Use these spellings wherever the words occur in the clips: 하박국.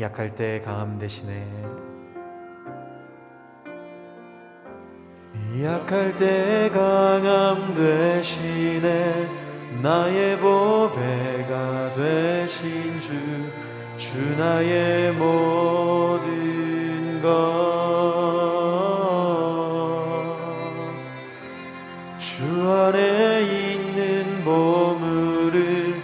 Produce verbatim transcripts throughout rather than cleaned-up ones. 약할 때의 강함 대신에 약할 때의 강함 대신에 나의 보배가 되신 주, 주 나의 모든 것 주 안에 있는 보물을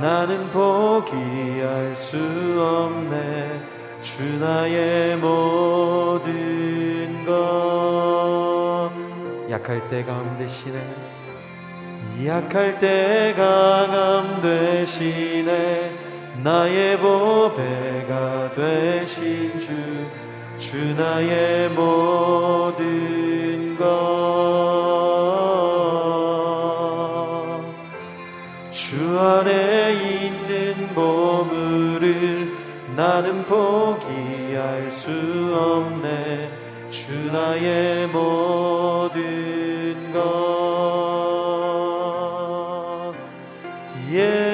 나는 포기할 수 없네. 주 나의 모든 것 약할 때 강함 대신에 약할 때 강함 대신에 나의 보배가 되신 주, 주 나의 모든 것 주 안에 있는 보물을 나는 포기할 수 없네. 주 나의 모든 것 예.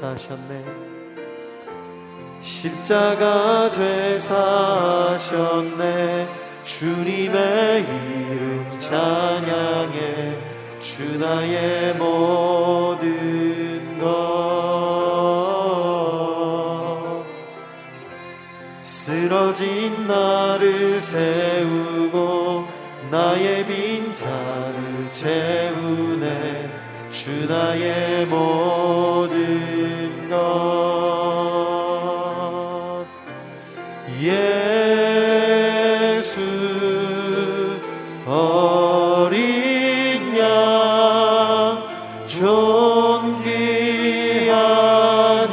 사셨네. 십자가 죄 사셨네. 주님의 이름 찬양해. 주 나의 모든 것 쓰러진 나를 세우고 나의 빈자를 채우네. 주 나의 모든 예수 어린 양 존귀한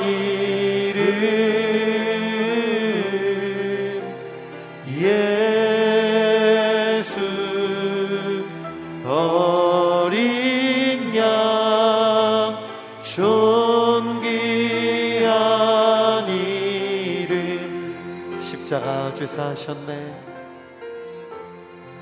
이름 예수 어린 양 존귀한 이름 십자가 죄 사셨네.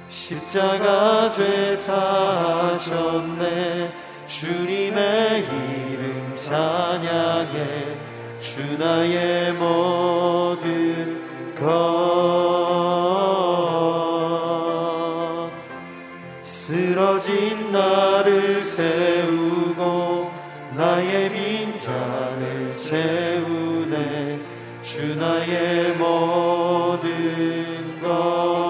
십자가 죄 사셨네. 주님의 이름 찬양해. 주 나의 모든 것 쓰러진 나를 세우고 나의 빈자를 채우네. 주 나의 모든 것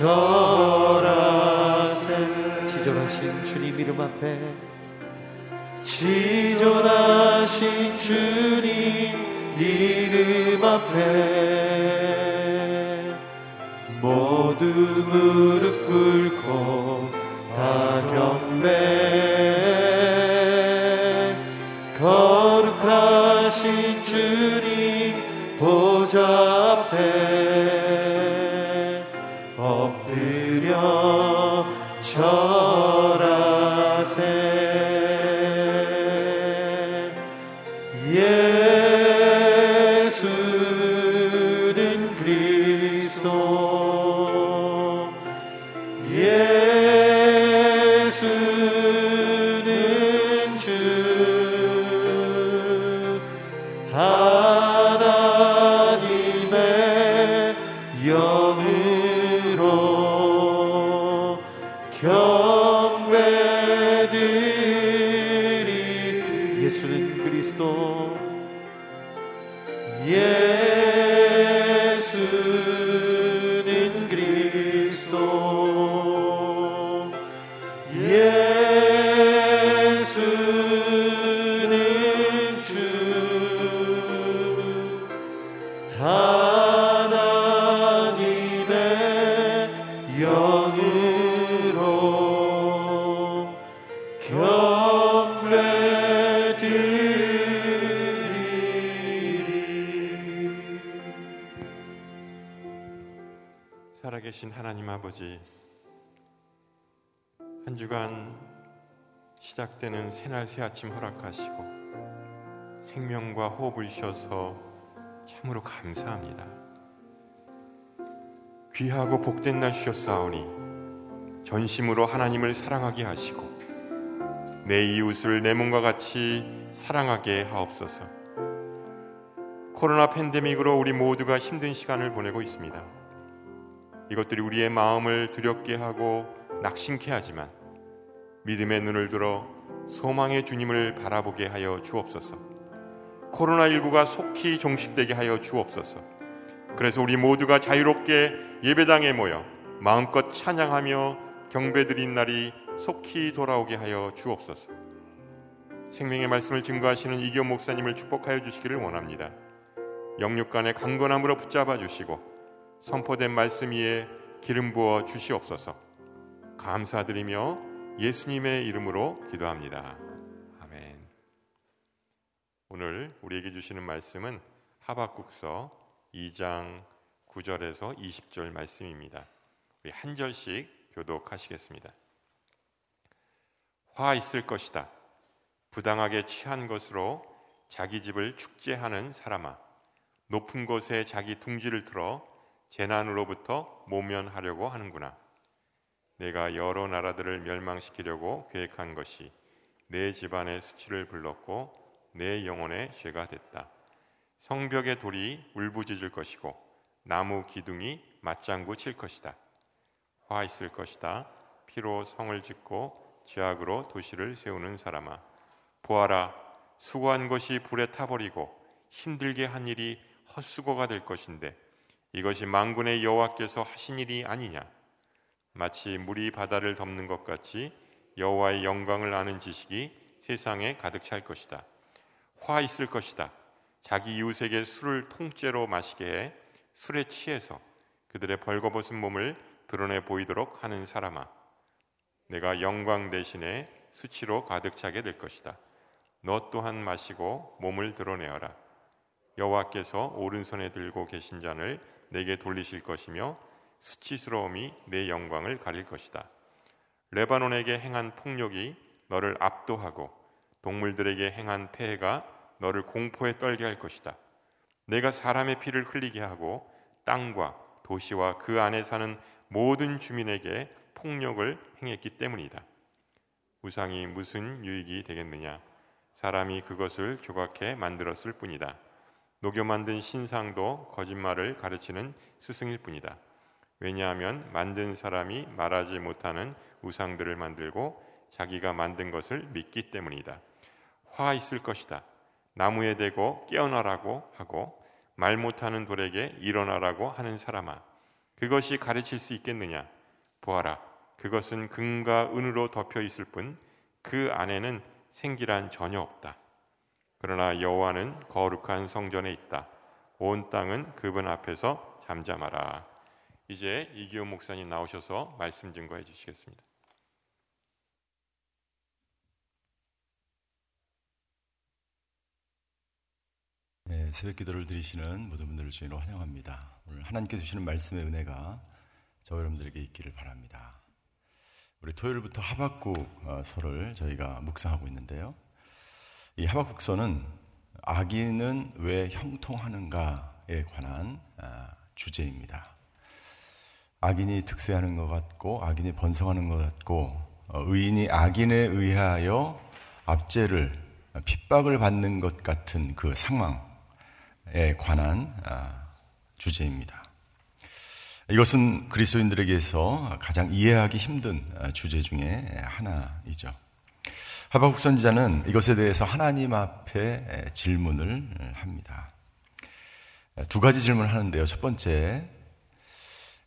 절하세. 지존하신 주님 이름 앞에, 지존하신 주님 이름 앞에 모두 무릎 꿇고 다 경배. 거룩하신 주님 보좌 앞에 엎드려 절하세. 하나님 아버지, 한 주간 시작되는 새날 새아침 허락하시고 생명과 호흡을 주셔서 참으로 감사합니다. 귀하고 복된 날 주셨사오니 전심으로 하나님을 사랑하게 하시고 내 이웃을 내 몸과 같이 사랑하게 하옵소서. 코로나 팬데믹으로 우리 모두가 힘든 시간을 보내고 있습니다. 이것들이 우리의 마음을 두렵게 하고 낙심케 하지만 믿음의 눈을 들어 소망의 주님을 바라보게 하여 주옵소서. 코로나십구가 속히 종식되게 하여 주옵소서. 그래서 우리 모두가 자유롭게 예배당에 모여 마음껏 찬양하며 경배드린 날이 속히 돌아오게 하여 주옵소서. 생명의 말씀을 증거하시는 이기원 목사님을 축복하여 주시기를 원합니다. 영육 간의 강건함으로 붙잡아 주시고 선포된 말씀 위에 기름 부어 주시옵소서. 감사드리며 예수님의 이름으로 기도합니다. 아멘. 오늘 우리에게 주시는 말씀은 하박국서 이 장 구 절에서 이십 절 말씀입니다. 우리 한 절씩 교독하시겠습니다. 화 있을 것이다. 부당하게 취한 것으로 자기 집을 축제하는 사람아, 높은 곳에 자기 둥지를 틀어 재난으로부터 모면하려고 하는구나. 내가 여러 나라들을 멸망시키려고 계획한 것이 내 집안의 수치를 불렀고 내 영혼의 죄가 됐다. 성벽의 돌이 울부짖을 것이고 나무 기둥이 맞장구 칠 것이다. 화 있을 것이다. 피로 성을 짓고 죄악으로 도시를 세우는 사람아, 보아라, 수고한 것이 불에 타버리고 힘들게 한 일이 헛수고가 될 것인데 이것이 만군의 여호와께서 하신 일이 아니냐. 마치 물이 바다를 덮는 것 같이 여호와의 영광을 아는 지식이 세상에 가득 찰 것이다. 화 있을 것이다. 자기 이웃에게 술을 통째로 마시게 해 술에 취해서 그들의 벌거벗은 몸을 드러내 보이도록 하는 사람아, 내가 영광 대신에 수치로 가득 차게 될 것이다. 너 또한 마시고 몸을 드러내어라. 여호와께서 오른손에 들고 계신 잔을 내게 돌리실 것이며 수치스러움이 내 영광을 가릴 것이다. 레바논에게 행한 폭력이 너를 압도하고 동물들에게 행한 폐해가 너를 공포에 떨게 할 것이다. 내가 사람의 피를 흘리게 하고 땅과 도시와 그 안에 사는 모든 주민에게 폭력을 행했기 때문이다. 우상이 무슨 유익이 되겠느냐. 사람이 그것을 조각해 만들었을 뿐이다. 녹여 만든 신상도 거짓말을 가르치는 스승일 뿐이다. 왜냐하면 만든 사람이 말하지 못하는 우상들을 만들고 자기가 만든 것을 믿기 때문이다. 화 있을 것이다. 나무에 대고 깨어나라고 하고 말 못하는 돌에게 일어나라고 하는 사람아, 그것이 가르칠 수 있겠느냐? 보아라, 그것은 금과 은으로 덮여 있을 뿐 그 안에는 생기란 전혀 없다. 그러나 여호와는 거룩한 성전에 있다. 온 땅은 그분 앞에서 잠잠하라. 이제 이기호 목사님 나오셔서 말씀 증거해 주시겠습니다. 네, 새벽 기도를 드리시는 모든 분들을 주인으로 환영합니다. 오늘 하나님께서 주시는 말씀의 은혜가 저 여러분들에게 있기를 바랍니다. 우리 토요일부터 하박국서를 저희가 묵상하고 있는데요. 이 하박국서는 악인은 왜 형통하는가에 관한 주제입니다. 악인이 득세하는 것 같고 악인이 번성하는 것 같고 의인이 악인에 의하여 압제를, 핍박을 받는 것 같은 그 상황 에 관한 주제입니다. 이것은 그리스도인들에게서 가장 이해하기 힘든 주제 중에 하나이죠. 하박국 선지자는 이것에 대해서 하나님 앞에 질문을 합니다. 두 가지 질문을 하는데요. 첫 번째,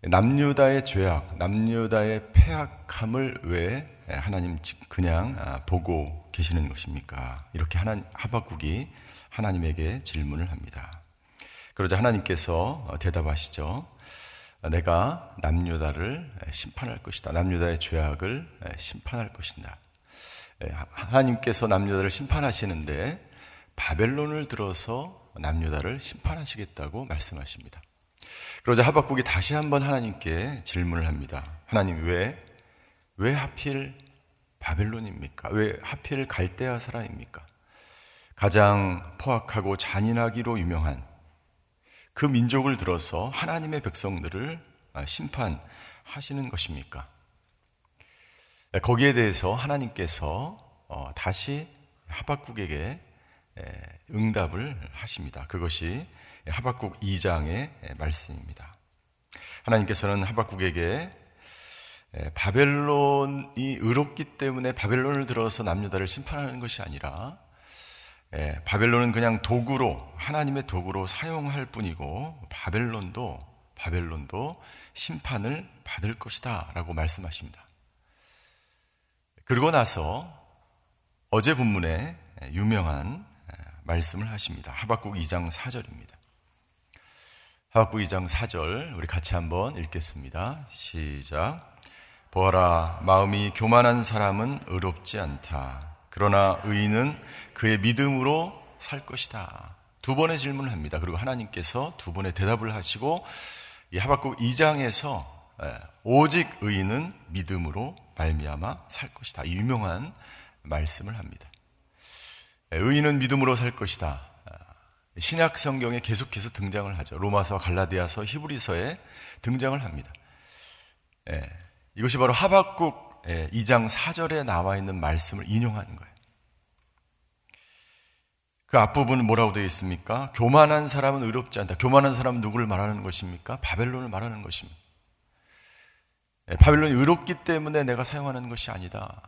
남유다의 죄악, 남유다의 패악함을 왜 하나님 그냥 보고 계시는 것입니까? 이렇게 하나님, 하박국이 하나님에게 질문을 합니다. 그러자 하나님께서 대답하시죠. 내가 남유다를 심판할 것이다. 남유다의 죄악을 심판할 것이다. 하나님께서 남유다를 심판하시는데 바벨론을 들어서 남유다를 심판하시겠다고 말씀하십니다. 그러자 하박국이 다시 한번 하나님께 질문을 합니다. 하나님, 왜, 왜 하필 바벨론입니까? 왜 하필 갈대아 사람입니까? 가장 포악하고 잔인하기로 유명한 그 민족을 들어서 하나님의 백성들을 심판하시는 것입니까? 거기에 대해서 하나님께서 다시 하박국에게 응답을 하십니다. 그것이 하박국 이 장의 말씀입니다. 하나님께서는 하박국에게 바벨론이 의롭기 때문에 바벨론을 들어서 남유다를 심판하는 것이 아니라 예, 바벨론은 그냥 도구로, 하나님의 도구로 사용할 뿐이고 바벨론도 바벨론도 심판을 받을 것이다 라고 말씀하십니다. 그러고 나서 어제 본문에 유명한 말씀을 하십니다. 하박국 이 장 사 절입니다. 하박국 이 장 사 절 우리 같이 한번 읽겠습니다. 시작. 보아라, 마음이 교만한 사람은 의롭지 않다. 그러나 의인은 그의 믿음으로 살 것이다. 두 번의 질문을 합니다. 그리고 하나님께서 두 번의 대답을 하시고 이 하박국 이 장에서 오직 의인은 믿음으로 말미암아 살 것이다. 이 유명한 말씀을 합니다. 의인은 믿음으로 살 것이다. 신약 성경에 계속해서 등장을 하죠. 로마서, 갈라디아서, 히브리서에 등장을 합니다. 이것이 바로 하박국 예, 이 장 사 절에 나와 있는 말씀을 인용하는 거예요. 그 앞부분은 뭐라고 되어 있습니까? 교만한 사람은 의롭지 않다. 교만한 사람은 누구를 말하는 것입니까? 바벨론을 말하는 것입니다. 예, 바벨론이 의롭기 때문에 내가 사용하는 것이 아니다.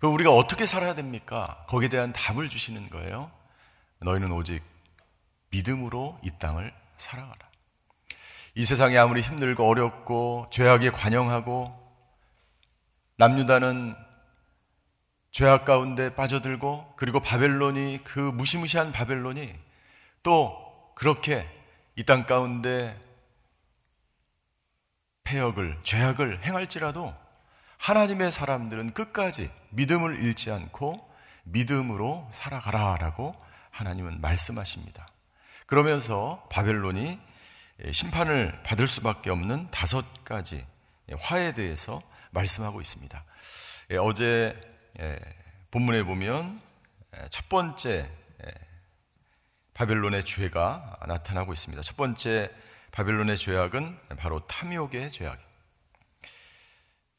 그럼 우리가 어떻게 살아야 됩니까? 거기에 대한 답을 주시는 거예요. 너희는 오직 믿음으로 이 땅을 살아가라. 이 세상이 아무리 힘들고 어렵고 죄악에 관영하고 남유다는 죄악 가운데 빠져들고 그리고 바벨론이 그 무시무시한 바벨론이 또 그렇게 이 땅 가운데 패역을 죄악을 행할지라도 하나님의 사람들은 끝까지 믿음을 잃지 않고 믿음으로 살아가라라고 하나님은 말씀하십니다. 그러면서 바벨론이 심판을 받을 수밖에 없는 다섯 가지 화에 대해서 말씀하고 있습니다. 어제 본문에 보면 첫 번째 바벨론의 죄가 나타나고 있습니다. 첫 번째 바벨론의 죄악은 바로 탐욕의 죄악입니다.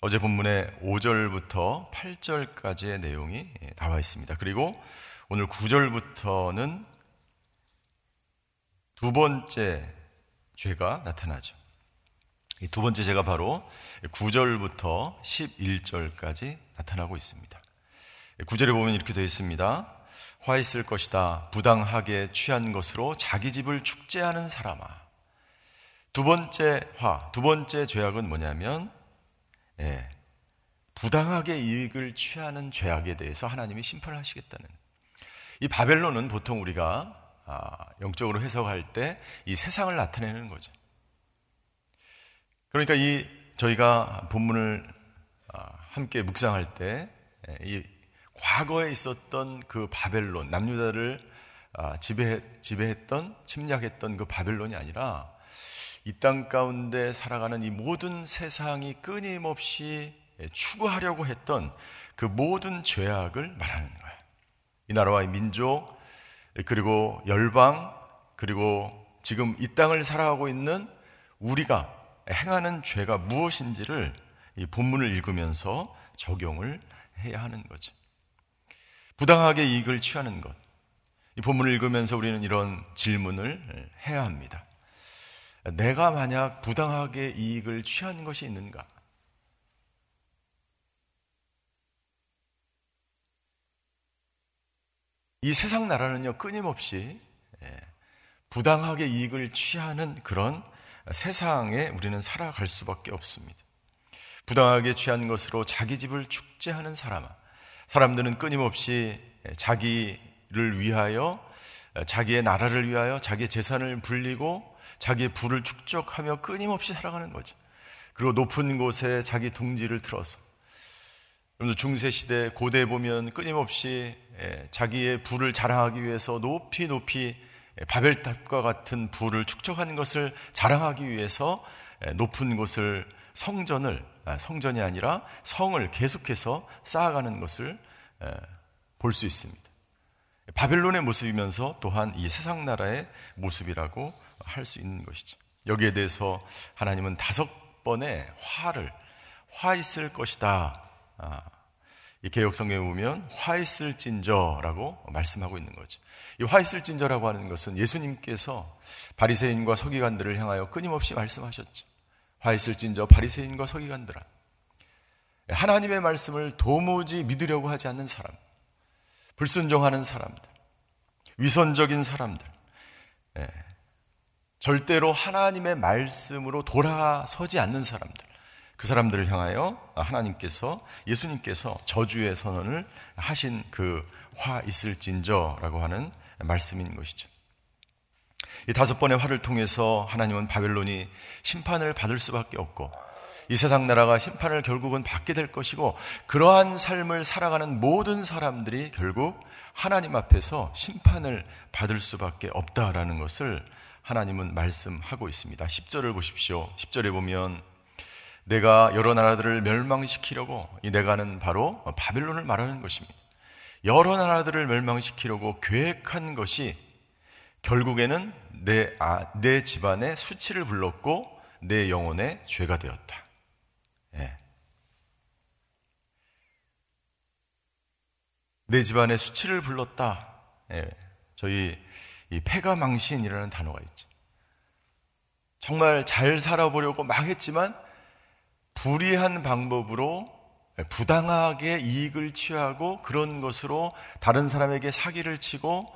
어제 본문의 오 절부터 팔 절까지의 내용이 나와 있습니다. 그리고 오늘 구 절부터는 두 번째 죄가 나타나죠. 이 두 번째 죄가 바로 구 절부터 십일 절까지 나타나고 있습니다. 구 절에 보면 이렇게 되어 있습니다. 화 있을 것이다. 부당하게 취한 것으로 자기 집을 축제하는 사람아. 두 번째 화, 두 번째 죄악은 뭐냐면 예, 부당하게 이익을 취하는 죄악에 대해서 하나님이 심판하시겠다는. 이 바벨론은 보통 우리가 아, 영적으로 해석할 때 이 세상을 나타내는 거죠. 그러니까 이 저희가 본문을 아, 함께 묵상할 때 이 과거에 있었던 그 바벨론, 남유다를 아, 지배, 지배했던, 침략했던 그 바벨론이 아니라 이 땅 가운데 살아가는 이 모든 세상이 끊임없이 추구하려고 했던 그 모든 죄악을 말하는 거예요. 이 나라와 이 민족, 그리고 열방, 그리고 지금 이 땅을 살아가고 있는 우리가 행하는 죄가 무엇인지를 이 본문을 읽으면서 적용을 해야 하는 거죠. 부당하게 이익을 취하는 것. 이 본문을 읽으면서 우리는 이런 질문을 해야 합니다. 내가 만약 부당하게 이익을 취한 것이 있는가? 이 세상 나라는요, 끊임없이 부당하게 이익을 취하는 그런 세상에 우리는 살아갈 수밖에 없습니다. 부당하게 취한 것으로 자기 집을 축제하는 사람, 사람들은 끊임없이 자기를 위하여, 자기의 나라를 위하여 자기의 재산을 불리고 자기의 부를 축적하며 끊임없이 살아가는 거죠. 그리고 높은 곳에 자기 둥지를 틀어서, 중세시대 고대에 보면 끊임없이 자기의 부를 자랑하기 위해서 높이 높이 바벨탑과 같은 부를 축적하는 것을 자랑하기 위해서 높은 곳을 성전을, 성전이 아니라 성을 계속해서 쌓아가는 것을 볼 수 있습니다. 바벨론의 모습이면서 또한 이 세상 나라의 모습이라고 할 수 있는 것이죠. 여기에 대해서 하나님은 다섯 번의 화를, 화 있을 것이다. 아, 이 개역성경에 보면 화 있을진저라고 말씀하고 있는 거죠. 이 화 있을진저라고 하는 것은 예수님께서 바리새인과 서기관들을 향하여 끊임없이 말씀하셨죠. 화 있을진저 바리새인과 서기관들아, 하나님의 말씀을 도무지 믿으려고 하지 않는 사람, 불순종하는 사람들, 위선적인 사람들, 예, 절대로 하나님의 말씀으로 돌아서지 않는 사람들, 그 사람들을 향하여 하나님께서, 예수님께서 저주의 선언을 하신 그 화 있을진저라고 하는 말씀인 것이죠. 이 다섯 번의 화를 통해서 하나님은 바벨론이 심판을 받을 수밖에 없고, 이 세상 나라가 심판을 결국은 받게 될 것이고, 그러한 삶을 살아가는 모든 사람들이 결국 하나님 앞에서 심판을 받을 수밖에 없다라는 것을 하나님은 말씀하고 있습니다. 십 절을 보십시오. 십 절에 보면 내가 여러 나라들을 멸망시키려고, 이 내가는 바로 바벨론을 말하는 것입니다. 여러 나라들을 멸망시키려고 계획한 것이 결국에는 내, 아, 내 집안의 수치를 불렀고 내 영혼의 죄가 되었다. 예. 내 집안의 수치를 불렀다. 예. 저희 이 패가망신이라는 단어가 있죠. 정말 잘 살아보려고 막 했지만 불의한 방법으로 부당하게 이익을 취하고, 그런 것으로 다른 사람에게 사기를 치고,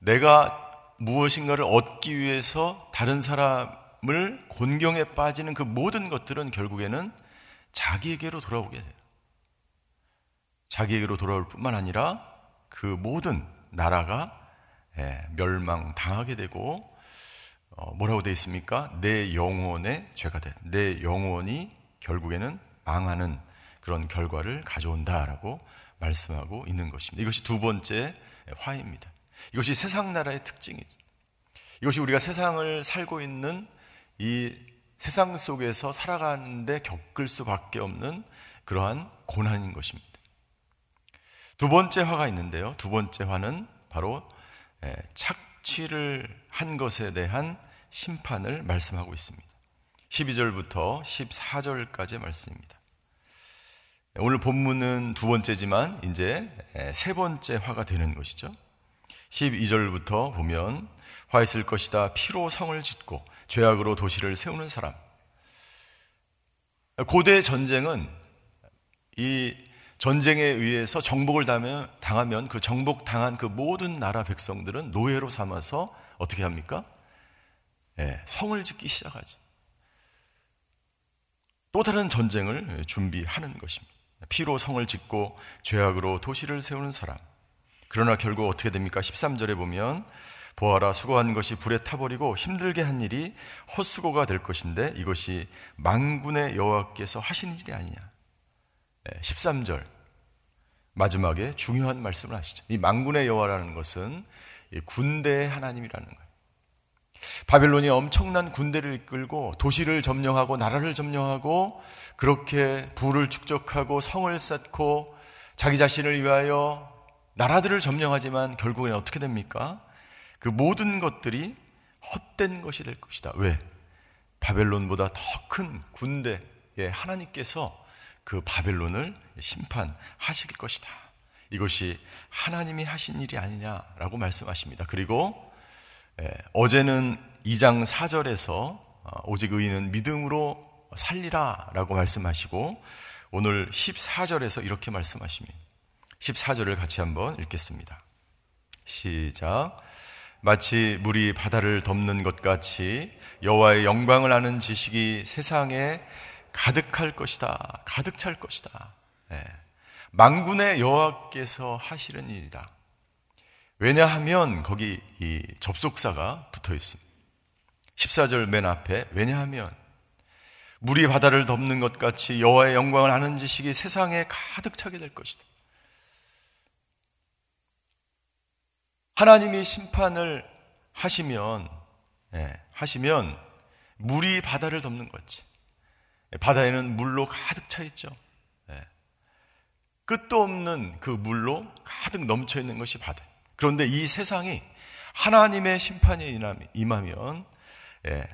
내가 무엇인가를 얻기 위해서 다른 사람을 곤경에 빠지는 그 모든 것들은 결국에는 자기에게로 돌아오게 돼요. 자기에게로 돌아올 뿐만 아니라 그 모든 나라가 멸망당하게 되고, 뭐라고 되어 있습니까? 내 영혼의 죄가 돼. 내 영혼이 결국에는 망하는 그런 결과를 가져온다라고 말씀하고 있는 것입니다. 이것이 두 번째 화입니다. 이것이 세상 나라의 특징이죠. 이것이 우리가 세상을 살고 있는 이 세상 속에서 살아가는데 겪을 수밖에 없는 그러한 고난인 것입니다. 두 번째 화가 있는데요, 두 번째 화는 바로 착취를 한 것에 대한 심판을 말씀하고 있습니다. 십이 절부터 십사 절까지의 말씀입니다. 오늘 본문은 두 번째지만 이제 세 번째 화가 되는 것이죠. 십이 절부터 보면 화 있을 것이다. 피로 성을 짓고 죄악으로 도시를 세우는 사람. 고대 전쟁은 이 전쟁에 의해서 정복을 당하면 그 정복당한 그 모든 나라 백성들은 노예로 삼아서 어떻게 합니까? 예, 성을 짓기 시작하죠. 또 다른 전쟁을 준비하는 것입니다. 피로 성을 짓고 죄악으로 도시를 세우는 사람. 그러나 결국 어떻게 됩니까? 십삼 절에 보면 보아라, 수고한 것이 불에 타버리고 힘들게 한 일이 헛수고가 될 것인데 이것이 만군의 여호와께서 하시는 일이 아니냐. 십삼 절 마지막에 중요한 말씀을 하시죠. 이 만군의 여호와라는 것은 군대의 하나님이라는 거예요. 바빌론이 엄청난 군대를 이끌고 도시를 점령하고 나라를 점령하고 그렇게 부를 축적하고 성을 쌓고 자기 자신을 위하여 나라들을 점령하지만 결국엔 어떻게 됩니까? 그 모든 것들이 헛된 것이 될 것이다. 왜? 바벨론보다 더 큰 군대의 하나님께서 그 바벨론을 심판하실 것이다. 이것이 하나님이 하신 일이 아니냐라고 말씀하십니다. 그리고 예, 어제는 이 장 사 절에서 오직 의인은 믿음으로 살리라 라고 말씀하시고 오늘 십사 절에서 이렇게 말씀하십니다. 십사 절을 같이 한번 읽겠습니다. 시작. 마치 물이 바다를 덮는 것 같이 여호와의 영광을 아는 지식이 세상에 가득할 것이다. 가득 찰 것이다. 예, 만군의 여호와께서 하시는 일이다. 왜냐하면 거기 이 접속사가 붙어 있습니다. 십사 절 맨 앞에 왜냐하면 물이 바다를 덮는 것 같이 여호와의 영광을 아는 지식이 세상에 가득 차게 될 것이다. 하나님이 심판을 하시면 예, 하시면 물이 바다를 덮는 거지. 바다에는 물로 가득 차 있죠. 예, 끝도 없는 그 물로 가득 넘쳐 있는 것이 바다. 그런데 이 세상이 하나님의 심판에 임하면 예,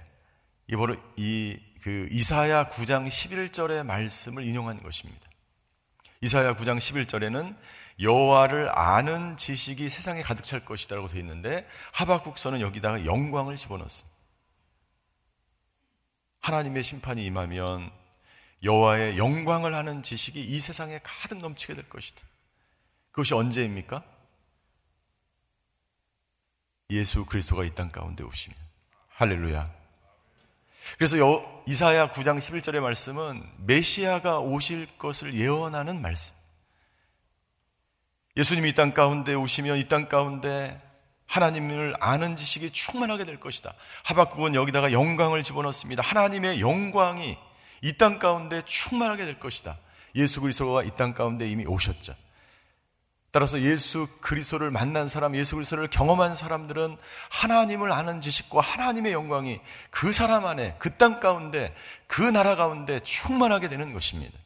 이바로 이 그 이사야 구 장 십일 절의 말씀을 인용한 것입니다. 이사야 구 장 십일 절에는 여호와를 아는 지식이 세상에 가득 찰 것이다라고 되어 있는데 하박국서는 여기다가 영광을 집어넣습니다. 하나님의 심판이 임하면 여호와의 영광을 아는 지식이 이 세상에 가득 넘치게 될 것이다. 그것이 언제입니까? 예수 그리스도가 이 땅 가운데 오시면. 할렐루야. 그래서 여, 이사야 구 장 십일 절의 말씀은 메시아가 오실 것을 예언하는 말씀. 예수님이 이 땅 가운데 오시면 이 땅 가운데 하나님을 아는 지식이 충만하게 될 것이다. 하박국은 여기다가 영광을 집어넣습니다. 하나님의 영광이 이 땅 가운데 충만하게 될 것이다. 예수 그리스도가 이 땅 가운데 이미 오셨죠. 따라서 예수 그리스도를 만난 사람, 예수 그리스도를 경험한 사람들은 하나님을 아는 지식과 하나님의 영광이 그 사람 안에, 그 땅 가운데, 그 나라 가운데 충만하게 되는 것입니다.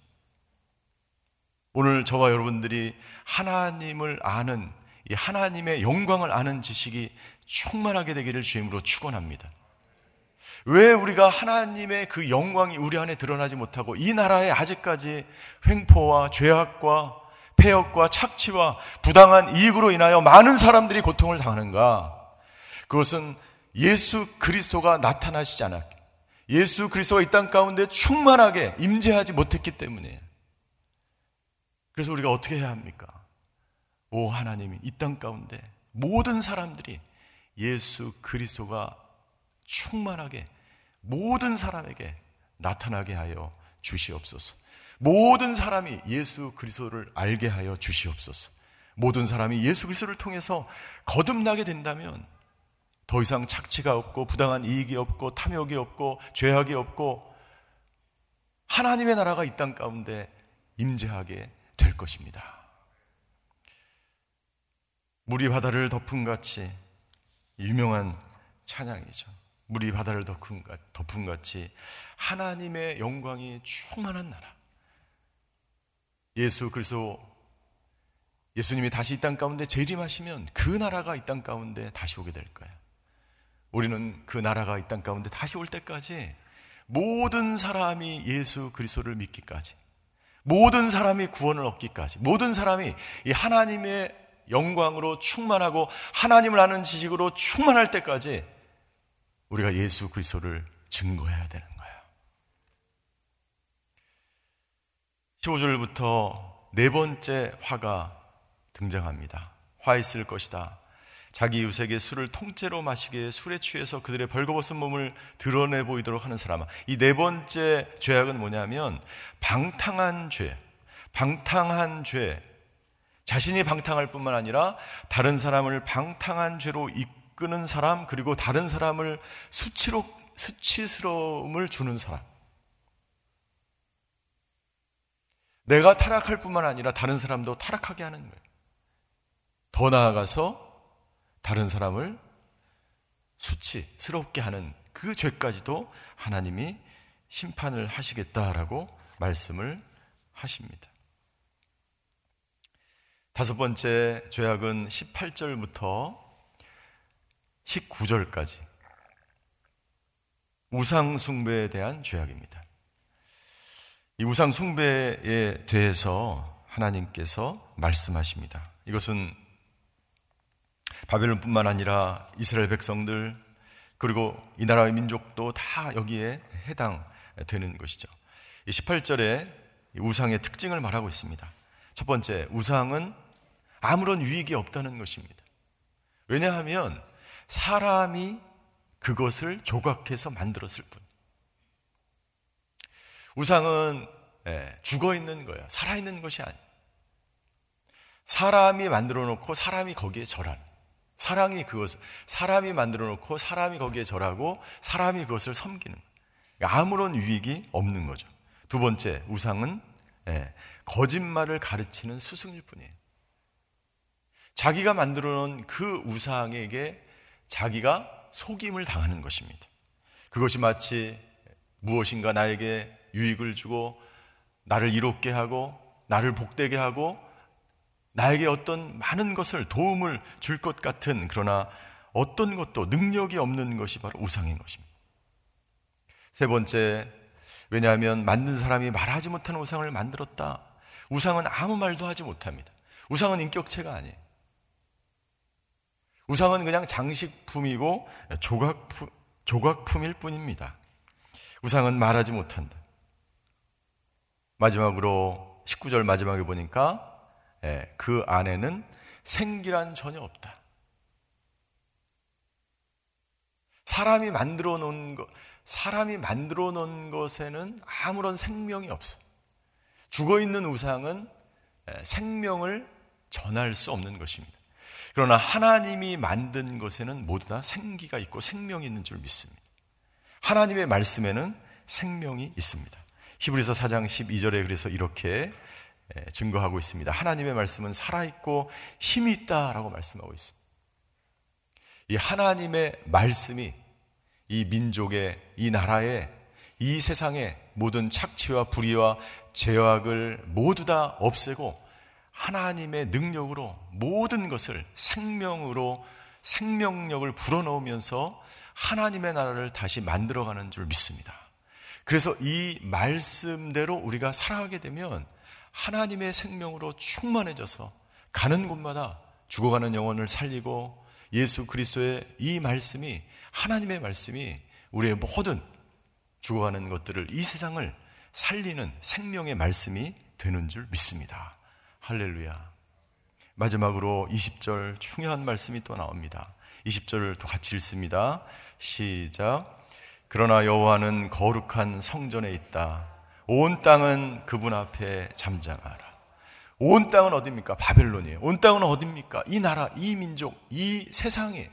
오늘 저와 여러분들이 하나님을 아는, 이 하나님의 영광을 아는 지식이 충만하게 되기를 주의 이름으로 축원합니다. 왜 우리가 하나님의 그 영광이 우리 안에 드러나지 못하고 이 나라에 아직까지 횡포와 죄악과 폐역과 착취와 부당한 이익으로 인하여 많은 사람들이 고통을 당하는가? 그것은 예수 그리스도가 나타나시지 않았기, 예수 그리스도가 이 땅 가운데 충만하게 임재하지 못했기 때문이에요. 그래서 우리가 어떻게 해야 합니까? 오 하나님이 이 땅 가운데 모든 사람들이 예수 그리스도가 충만하게 모든 사람에게 나타나게 하여 주시옵소서. 모든 사람이 예수 그리스도를 알게 하여 주시옵소서. 모든 사람이 예수 그리스도를 통해서 거듭나게 된다면 더 이상 착취가 없고 부당한 이익이 없고 탐욕이 없고 죄악이 없고 하나님의 나라가 이 땅 가운데 임재하게 될 것입니다. 물이 바다를 덮은 같이 유명한 찬양이죠. 물이 바다를 덮은 같이 하나님의 영광이 충만한 나라. 예수 그리스도 예수님이 다시 이 땅 가운데 재림하시면 그 나라가 이 땅 가운데 다시 오게 될 거예요. 우리는 그 나라가 이 땅 가운데 다시 올 때까지 모든 사람이 예수 그리스도를 믿기까지, 모든 사람이 구원을 얻기까지, 모든 사람이 이 하나님의 영광으로 충만하고 하나님을 아는 지식으로 충만할 때까지 우리가 예수 그리스도를 증거해야 되는 거예요. 십오 절부터 네 번째 화가 등장합니다. 화 있을 것이다. 자기 이웃에게 술을 통째로 마시게 술에 취해서 그들의 벌거벗은 몸을 드러내 보이도록 하는 사람. 이 네 번째 죄악은 뭐냐면 방탕한 죄. 방탕한 죄. 자신이 방탕할 뿐만 아니라 다른 사람을 방탕한 죄로 이끄는 사람, 그리고 다른 사람을 수치로, 수치스러움을 주는 사람. 내가 타락할 뿐만 아니라 다른 사람도 타락하게 하는 거예요. 더 나아가서 다른 사람을 수치스럽게 하는 그 죄까지도 하나님이 심판을 하시겠다라고 말씀을 하십니다. 다섯 번째 죄악은 십팔 절부터 십구 절까지 우상 숭배에 대한 죄악입니다. 이 우상 숭배에 대해서 하나님께서 말씀하십니다. 이것은 바벨론뿐만 아니라 이스라엘 백성들 그리고 이 나라의 민족도 다 여기에 해당되는 것이죠. 이 십팔 절에 우상의 특징을 말하고 있습니다. 첫 번째, 우상은 아무런 유익이 없다는 것입니다. 왜냐하면 사람이 그것을 조각해서 만들었을 뿐. 우상은 죽어있는 거예요. 살아있는 것이 아니에요. 사람이 만들어 놓고 사람이 거기에 절하는. 사람이 그것을, 사람이 만들어 놓고 사람이 거기에 절하고 사람이 그것을 섬기는. 아무런 유익이 없는 거죠. 두 번째, 우상은 거짓말을 가르치는 스승일 뿐이에요. 자기가 만들어 놓은 그 우상에게 자기가 속임을 당하는 것입니다. 그것이 마치 무엇인가 나에게 유익을 주고 나를 이롭게 하고 나를 복되게 하고 나에게 어떤 많은 것을 도움을 줄 것 같은, 그러나 어떤 것도 능력이 없는 것이 바로 우상인 것입니다. 세 번째, 왜냐하면 만든 사람이 말하지 못하는 우상을 만들었다. 우상은 아무 말도 하지 못합니다. 우상은 인격체가 아니에요. 우상은 그냥 장식품이고 조각품, 조각품일 뿐입니다. 우상은 말하지 못한다. 마지막으로 십구 절 마지막에 보니까 예, 그 안에는 생기란 전혀 없다. 사람이 만들어 놓은 것, 사람이 만들어 놓은 것에는 아무런 생명이 없어. 죽어 있는 우상은 생명을 전할 수 없는 것입니다. 그러나 하나님이 만든 것에는 모두 다 생기가 있고 생명이 있는 줄 믿습니다. 하나님의 말씀에는 생명이 있습니다. 히브리서 사 장 십이 절에 그래서 이렇게 증거하고 있습니다. 하나님의 말씀은 살아있고 힘이 있다라고 말씀하고 있습니다. 이 하나님의 말씀이 이 민족의, 이 나라의, 이 세상의 모든 착취와 불의와 죄악을 모두 다 없애고 하나님의 능력으로 모든 것을 생명으로, 생명력을 불어넣으면서 하나님의 나라를 다시 만들어가는 줄 믿습니다. 그래서 이 말씀대로 우리가 살아가게 되면 하나님의 생명으로 충만해져서 가는 곳마다 죽어가는 영혼을 살리고 예수 그리스도의 이 말씀이, 하나님의 말씀이 우리의 모든 죽어가는 것들을, 이 세상을 살리는 생명의 말씀이 되는 줄 믿습니다. 할렐루야. 마지막으로 이십 절 중요한 말씀이 또 나옵니다. 이십 절을 또 같이 읽습니다. 시작. 그러나 여호와는 거룩한 성전에 있다. 온 땅은 그분 앞에 잠잠하라. 온 땅은 어디입니까? 바벨론이에요. 온 땅은 어디입니까? 이 나라, 이 민족, 이 세상에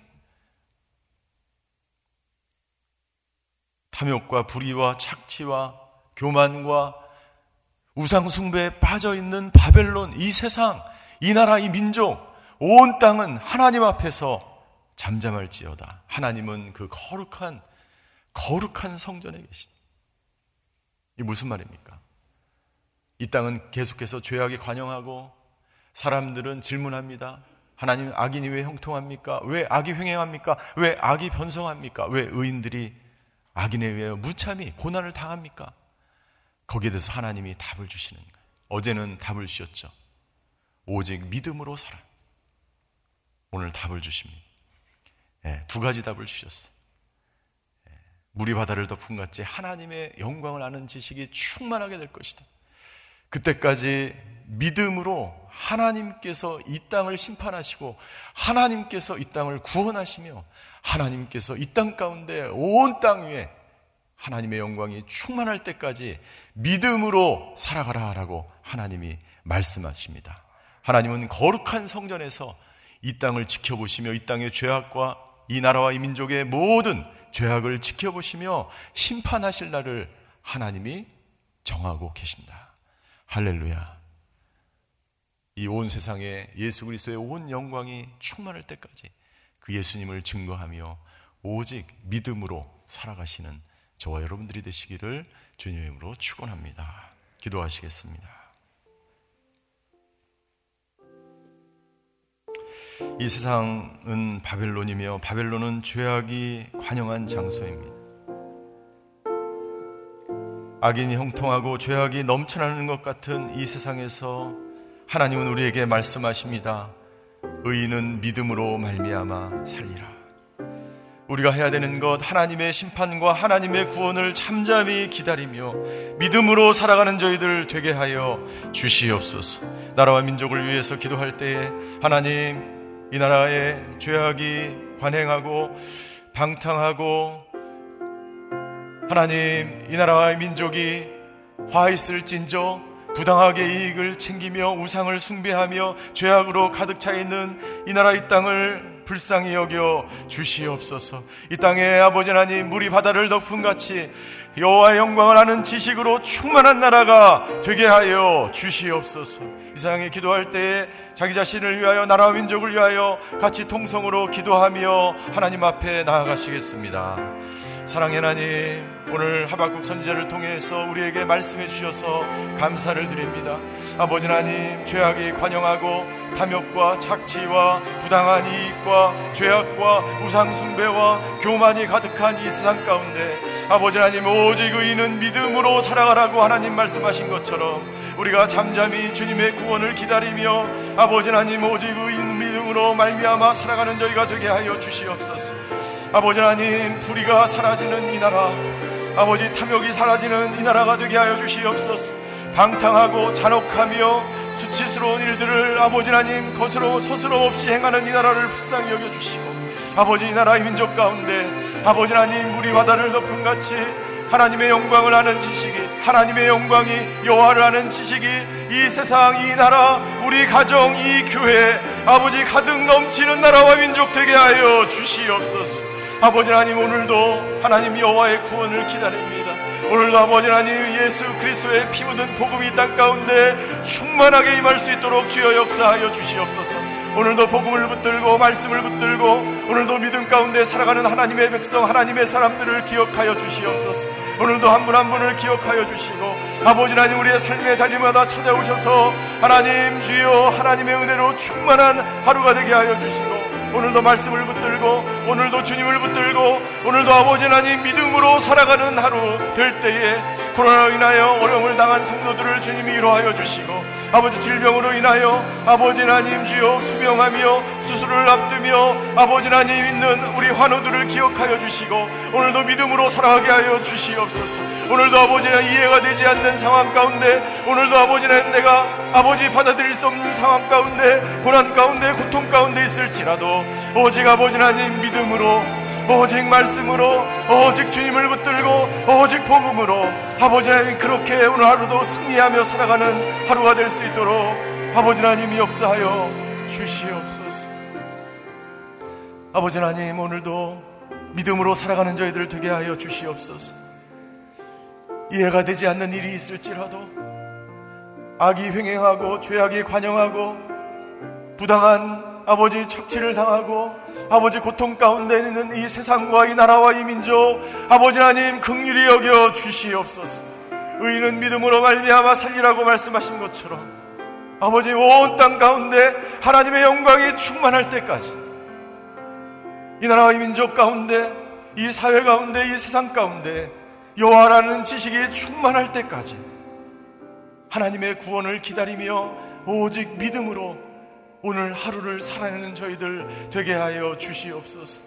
탐욕과 불의와 착취와 교만과 우상 숭배에 빠져 있는 바벨론, 이 세상, 이 나라, 이 민족, 온 땅은 하나님 앞에서 잠잠할지어다. 하나님은 그 거룩한 거룩한 성전에 계시다. 이 무슨 말입니까? 이 땅은 계속해서 죄악에 관영하고 사람들은 질문합니다. 하나님, 악인이 왜 형통합니까? 왜 악이 횡행합니까? 왜 악이 변성합니까? 왜 의인들이 악인에 의해 무참히 고난을 당합니까? 거기에 대해서 하나님이 답을 주시는 거예요. 어제는 답을 주셨죠. 오직 믿음으로 살아. 오늘 답을 주십니다. 네, 두 가지 답을 주셨어요. 물이 바다를 덮은 같이 하나님의 영광을 아는 지식이 충만하게 될 것이다. 그때까지 믿음으로 하나님께서 이 땅을 심판하시고 하나님께서 이 땅을 구원하시며 하나님께서 이 땅 가운데 온 땅 위에 하나님의 영광이 충만할 때까지 믿음으로 살아가라 라고 하나님이 말씀하십니다. 하나님은 거룩한 성전에서 이 땅을 지켜보시며 이 땅의 죄악과 이 나라와 이 민족의 모든 죄악을 지켜보시며 심판하실 날을 하나님이 정하고 계신다. 할렐루야. 이 온 세상에 예수 그리스도의 온 영광이 충만할 때까지 그 예수님을 증거하며 오직 믿음으로 살아가시는 저와 여러분들이 되시기를 주님의 이름으로 축원합니다. 기도하시겠습니다. 이 세상은 바벨론이며 바벨론은 죄악이 관영한 장소입니다. 악인이 형통하고 죄악이 넘쳐나는 것 같은 이 세상에서 하나님은 우리에게 말씀하십니다. 의인은 믿음으로 말미암아 살리라. 우리가 해야 되는 것, 하나님의 심판과 하나님의 구원을 잠잠히 기다리며 믿음으로 살아가는 저희들 되게 하여 주시옵소서. 나라와 민족을 위해서 기도할 때에 하나님, 이 나라의 죄악이 관행하고 방탕하고 하나님, 이 나라와 민족이 화 있을진저 부당하게 이익을 챙기며 우상을 숭배하며 죄악으로 가득 차 있는 이 나라 이 땅을 불쌍히 여겨 주시옵소서. 이 땅에 아버지 하나님, 물이 바다를 덮음 같이 여호와의 영광을 아는 지식으로 충만한 나라가 되게 하여 주시옵소서. 이 세상에 기도할 때에 자기 자신을 위하여 나라와 민족을 위하여 같이 통성으로 기도하며 하나님 앞에 나아가시겠습니다. 사랑의 하나님, 오늘 하박국 선지자를 통해서 우리에게 말씀해 주셔서 감사를 드립니다. 아버지 하나님, 죄악이 관영하고 탐욕과 착취와 부당한 이익과 죄악과 우상 숭배와 교만이 가득한 이 세상 가운데 아버지 하나님, 오직 의인은 믿음으로 살아가라고 하나님 말씀하신 것처럼 우리가 잠잠히 주님의 구원을 기다리며 아버지 하나님, 오직 의인 믿음으로 말미암아 살아가는 저희가 되게 하여 주시옵소서. 아버지 하나님, 불의가 사라지는 이 나라, 아버지 탐욕이 사라지는 이 나라가 되게 하여 주시옵소서. 방탕하고 잔혹하며 수치스러운 일들을 아버지 하나님 거스로 서스럼 없이 행하는 이 나라를 불쌍히 여겨주시고 아버지 이 나라의 민족 가운데 아버지 하나님, 물이 바다를 덮음 같이 하나님의 영광을 아는 지식이, 하나님의 영광이 여호와를 아는 지식이 이 세상, 이 나라, 우리 가정, 이 교회 아버지 가득 넘치는 나라와 민족 되게 하여 주시옵소서. 아버지 하나님, 오늘도 하나님 여호와의 구원을 기다립니다. 오늘도 아버지 하나님, 예수 그리스도의 피 묻은 복음이 땅 가운데 충만하게 임할 수 있도록 주여 역사하여 주시옵소서. 오늘도 복음을 붙들고 말씀을 붙들고 오늘도 믿음 가운데 살아가는 하나님의 백성, 하나님의 사람들을 기억하여 주시옵소서. 오늘도 한 분 한 분을 기억하여 주시고 아버지 하나님, 우리의 삶의 자리마다 찾아오셔서 하나님 주여 하나님의 은혜로 충만한 하루가 되게 하여 주시고 오늘도 말씀을 붙들고 오늘도 주님을 붙들고 오늘도 아버지 하나님 믿음으로 살아가는 하루 될 때에 코로나로 인하여 어려움을 당한 성도들을 주님이 위로하여 주시고 아버지 질병으로 인하여 아버지 하나님 주여 투병하며 수술을 앞두며 아버지 하나님 있는 우리 환우들을 기억하여 주시고 오늘도 믿음으로 살아가게 하여 주시옵소서. 오늘도 아버지 하나님 이해가 되지 않는 상황 가운데 오늘도 아버지 하나님 내가 아버지 받아들일 수 없는 상황 가운데 고난 가운데 고통 가운데 있을지라도 오직 아버지 하나님 믿음으로 오직 말씀으로 오직 주님을 붙들고 오직 복음으로 아버지 하나님 그렇게 오늘 하루도 승리하며 살아가는 하루가 될 수 있도록 아버지 하나님 역사하여 주시옵소서. 아버지 하나님, 오늘도 믿음으로 살아가는 저희들 되게 하여 주시옵소서. 이해가 되지 않는 일이 있을지라도 악이 횡행하고 죄악이 관영하고 부당한 아버지 착취를 당하고 아버지 고통 가운데 있는 이 세상과 이 나라와 이 민족 아버지 하나님 긍휼히 여겨 주시옵소서. 의인은 믿음으로 말미암아 살리라고 말씀하신 것처럼 아버지 온 땅 가운데 하나님의 영광이 충만할 때까지 이 나라와 이 민족 가운데 이 사회 가운데 이 세상 가운데 여호와라는 지식이 충만할 때까지 하나님의 구원을 기다리며 오직 믿음으로 오늘 하루를 살아내는 저희들 되게 하여 주시옵소서.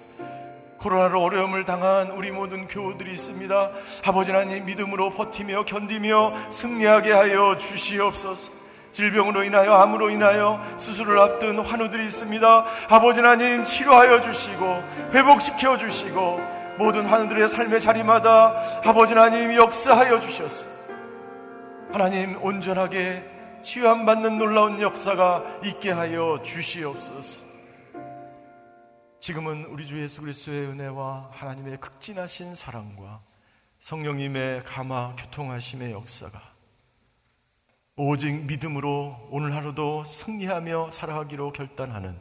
코로나로 어려움을 당한 우리 모든 교우들이 있습니다. 아버지 하나님 믿음으로 버티며 견디며 승리하게 하여 주시옵소서. 질병으로 인하여, 암으로 인하여 수술을 앞둔 환우들이 있습니다. 아버지 하나님, 치료하여 주시고 회복시켜 주시고 모든 환우들의 삶의 자리마다 아버지 하나님 역사하여 주셨소. 하나님, 온전하게 치유함받는 놀라운 역사가 있게 하여 주시옵소서. 지금은 우리 주 예수 그리스도의 은혜와 하나님의 극진하신 사랑과 성령님의 감화 교통하심의 역사가 오직 믿음으로 오늘 하루도 승리하며 살아가기로 결단하는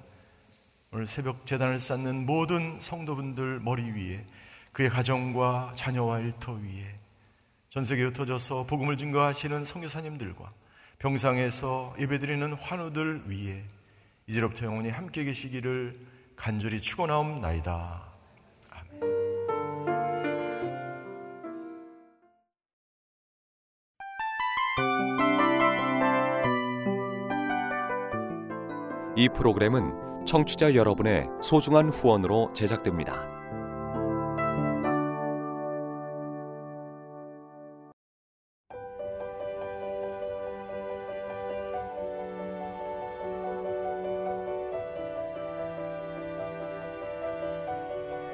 오늘 새벽 제단을 쌓는 모든 성도분들 머리 위에, 그의 가정과 자녀와 일터 위에, 전 세계에 흩어져서 복음을 증거하시는 선교사님들과 병상에서 예배드리는 환우들 위에 이제로부터 영원히 함께 계시기를 간절히 축원하옵나이다. 아멘. 이 프로그램은 청취자 여러분의 소중한 후원으로 제작됩니다.